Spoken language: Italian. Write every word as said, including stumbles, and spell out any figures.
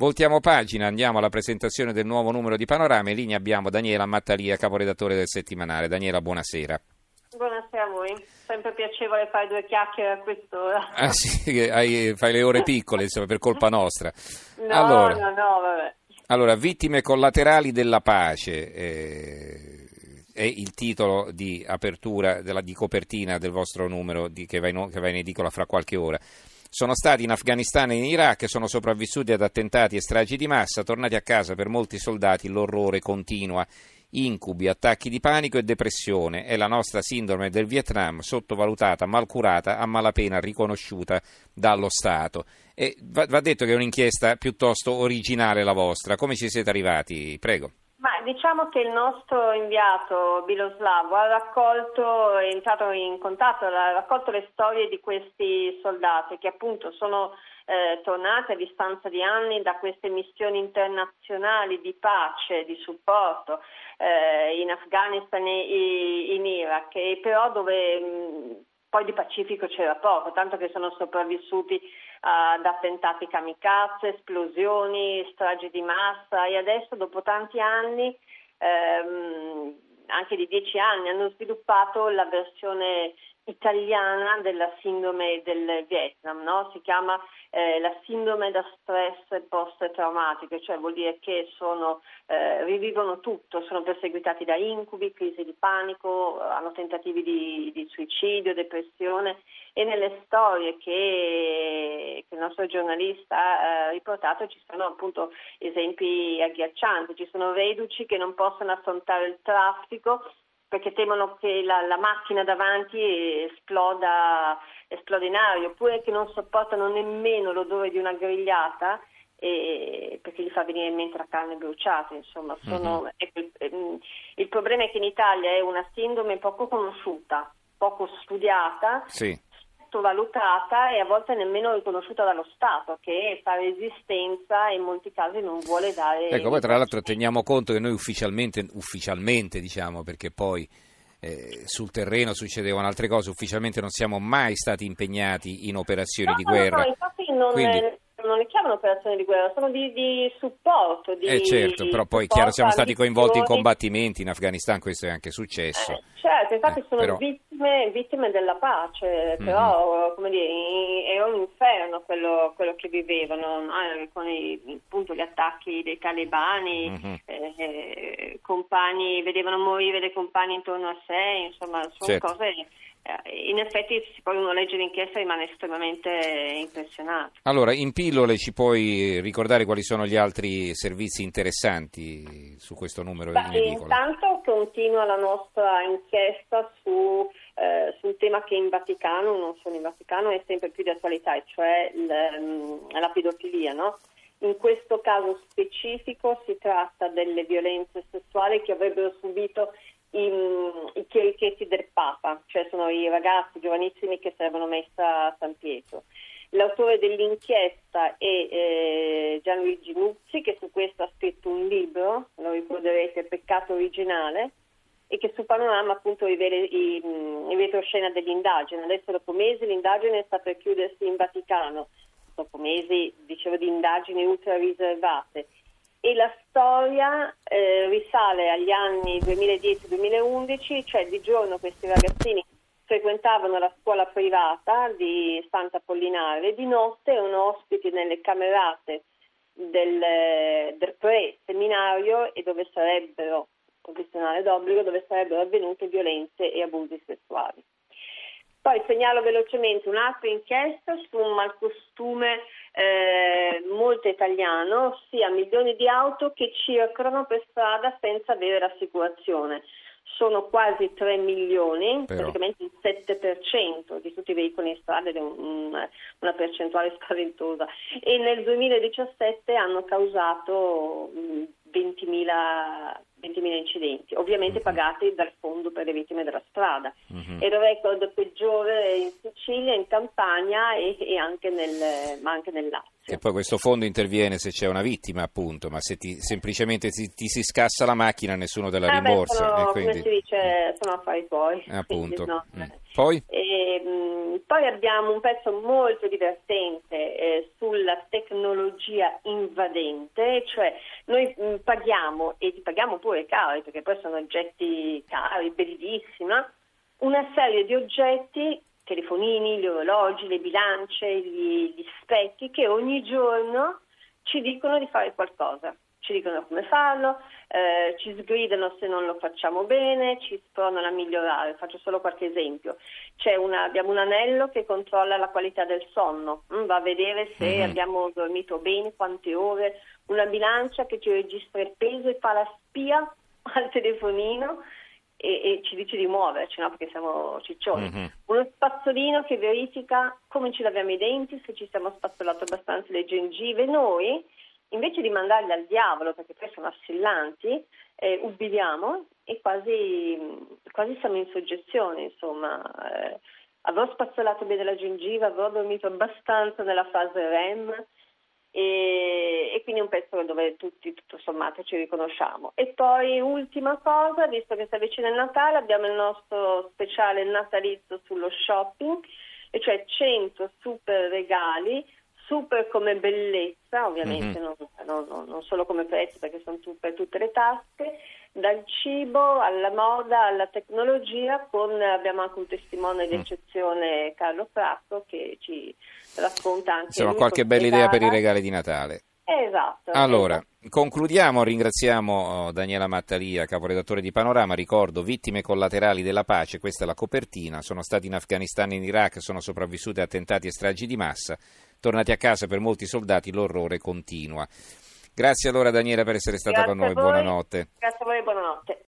Voltiamo pagina, andiamo alla presentazione del nuovo numero di Panorama. In linea abbiamo Daniela Mattalia, caporedattore del settimanale. Daniela, buonasera. Buonasera a voi, sempre piacevole fare due chiacchiere a quest'ora. Ah sì, hai, fai le ore piccole, insomma, per colpa nostra. No, allora, no, no, vabbè. Allora, vittime collaterali della pace eh, è il titolo di apertura, della, di copertina del vostro numero di, che, va in, che va in edicola fra qualche ora. Sono stati in Afghanistan e in Iraq, sono sopravvissuti ad attentati e stragi di massa, tornati a casa per molti soldati l'orrore continua, incubi, attacchi di panico e depressione, è la nostra sindrome del Vietnam, sottovalutata, malcurata, a malapena riconosciuta dallo Stato. E va detto che è un'inchiesta piuttosto originale la vostra, come ci siete arrivati? Prego. Ma diciamo che il nostro inviato Biloslavo ha raccolto, è entrato in contatto, ha raccolto le storie di questi soldati che appunto sono eh, tornati a distanza di anni da queste missioni internazionali di pace, di supporto eh, in Afghanistan e in Iraq, e però dove mh, poi di pacifico c'era poco, tanto che sono sopravvissuti ad attentati kamikaze, esplosioni, stragi di massa, e adesso dopo tanti anni, ehm, anche di dieci anni, hanno sviluppato la versione italiana della sindrome del Vietnam, no? Si chiama eh, la sindrome da stress post-traumatico, cioè vuol dire che sono eh, rivivono tutto, sono perseguitati da incubi, crisi di panico, hanno tentativi di, di suicidio, depressione, e nelle storie che, che il nostro giornalista ha eh, riportato ci sono appunto esempi agghiaccianti, ci sono reduci che non possono affrontare il traffico perché temono che la, la macchina davanti esploda, esploda in aria, oppure che non sopportano nemmeno l'odore di una grigliata e, perché gli fa venire in mente la carne bruciata. Insomma, sono, mm-hmm. ecco, il, il problema è che in Italia è una sindrome poco conosciuta, poco studiata, sì. sottovalutata e a volte nemmeno riconosciuta dallo Stato, che fa resistenza e in molti casi non vuole dare... Ecco, poi tra l'altro teniamo conto che noi ufficialmente, ufficialmente diciamo, perché poi eh, sul terreno succedevano altre cose, ufficialmente non siamo mai stati impegnati in operazioni no, di guerra. No, no, infatti non... Quindi... non le chiamano operazioni di guerra, sono di, di supporto. Di, eh certo, però poi chiaro siamo stati coinvolti in combattimenti in Afghanistan, questo è anche successo. Eh, certo, infatti eh, sono però... vittime, vittime della pace, mm-hmm. però come dire, era un inferno quello, quello che vivevano, no? Con i, appunto gli attacchi dei talebani, mm-hmm. eh, compagni, vedevano morire dei compagni intorno a sé, insomma sono certo. cose... In effetti, se poi uno legge l'inchiesta rimane estremamente impressionato. Allora, in pillole ci puoi ricordare quali sono gli altri servizi interessanti su questo numero in edicola? Intanto continua la nostra inchiesta su, eh, su un tema che in Vaticano, non solo in Vaticano, è sempre più di attualità, cioè l, la pedofilia, no? In questo caso specifico si tratta delle violenze sessuali che avrebbero subito I, i chierichetti del Papa, cioè sono i ragazzi giovanissimi che servono messa a San Pietro. L'autore dell'inchiesta è eh, Gianluigi Nuzzi, che su questo ha scritto un libro, lo ricorderete, Il Peccato Originale, e che su Panorama appunto rivela i, i retroscena dell'indagine. Adesso dopo mesi l'indagine sta per chiudersi in Vaticano, dopo mesi dicevo di indagini ultra riservate. E la storia eh, risale agli anni duemiladieci duemilaundici, cioè di giorno questi ragazzini frequentavano la scuola privata di Santa Pollinare, di notte erano ospiti nelle camerate del, del pre-seminario e dove sarebbero, confessionale d'obbligo, dove sarebbero avvenute violenze e abusi sessuali. Poi segnalo velocemente un'altra inchiesta su un malcostume eh, molto italiano, ossia milioni di auto che circolano per strada senza avere l'assicurazione. Sono quasi tre milioni, però, praticamente il sette per cento di tutti i veicoli in strada, ed è un, una percentuale spaventosa. E nel duemiladiciassette hanno causato ventimila incidenti, ovviamente mm-hmm. pagati dal Fondo per le vittime della strada. Mm-hmm. Era un record peggiore in Sicilia, in Campania e, e anche nel, ma anche nel Lazio. E poi questo fondo interviene se c'è una vittima, appunto, ma se ti, semplicemente ti, ti si scassa la macchina nessuno te la eh rimborsa. Beh, sono, e quindi... come si dice, sono affari tuoi. Appunto. Quindi, no. mm. Poi? E, Poi abbiamo un pezzo molto divertente eh, sulla tecnologia invadente, cioè noi mh, paghiamo, e li paghiamo pure cari, perché poi sono oggetti cari, bellissimi, una serie di oggetti, telefonini, gli orologi, le bilance, gli, gli specchi, che ogni giorno ci dicono di fare qualcosa. Ci dicono come farlo, eh, ci sgridano se non lo facciamo bene, ci spronano a migliorare. Faccio solo qualche esempio. C'è una, abbiamo un anello che controlla la qualità del sonno, mm, va a vedere se mm-hmm. abbiamo dormito bene, quante ore, una bilancia che ci registra il peso e fa la spia al telefonino e, e ci dice di muoverci, no? Perché siamo ciccioni. Mm-hmm. Uno spazzolino che verifica come ci laviamo i denti, se ci siamo spazzolati abbastanza le gengive. Noi, invece di mandarli al diavolo, perché poi sono assillanti, eh, ubbidiamo e quasi, quasi siamo in soggezione, insomma. Eh, avrò spazzolato bene la gengiva, avrò dormito abbastanza nella fase R E M, e, e quindi è un pezzo dove tutti, tutto sommato, ci riconosciamo. E poi, ultima cosa, visto che si avvicina il Natale, abbiamo il nostro speciale natalizio sullo shopping, e cioè cento super regali, super come bellezza, ovviamente mm-hmm. non, non, non solo come prezzo, perché sono tu, per tutte le tasche, dal cibo alla moda alla tecnologia, con abbiamo anche un testimone mm. d'eccezione, Carlo Prasso, che ci racconta anche. Insomma, qualche bella idea per i regali di Natale. Esatto. Allora, esatto. Concludiamo, ringraziamo Daniela Mattalia, caporedattore di Panorama. Ricordo, Vittime collaterali della pace, questa è la copertina, sono stati in Afghanistan e in Iraq, sono sopravvissuti a attentati e stragi di massa, tornati a casa per molti soldati l'orrore continua. Grazie allora Daniela per essere stata Grazie con noi, buonanotte. Grazie a voi, buonanotte.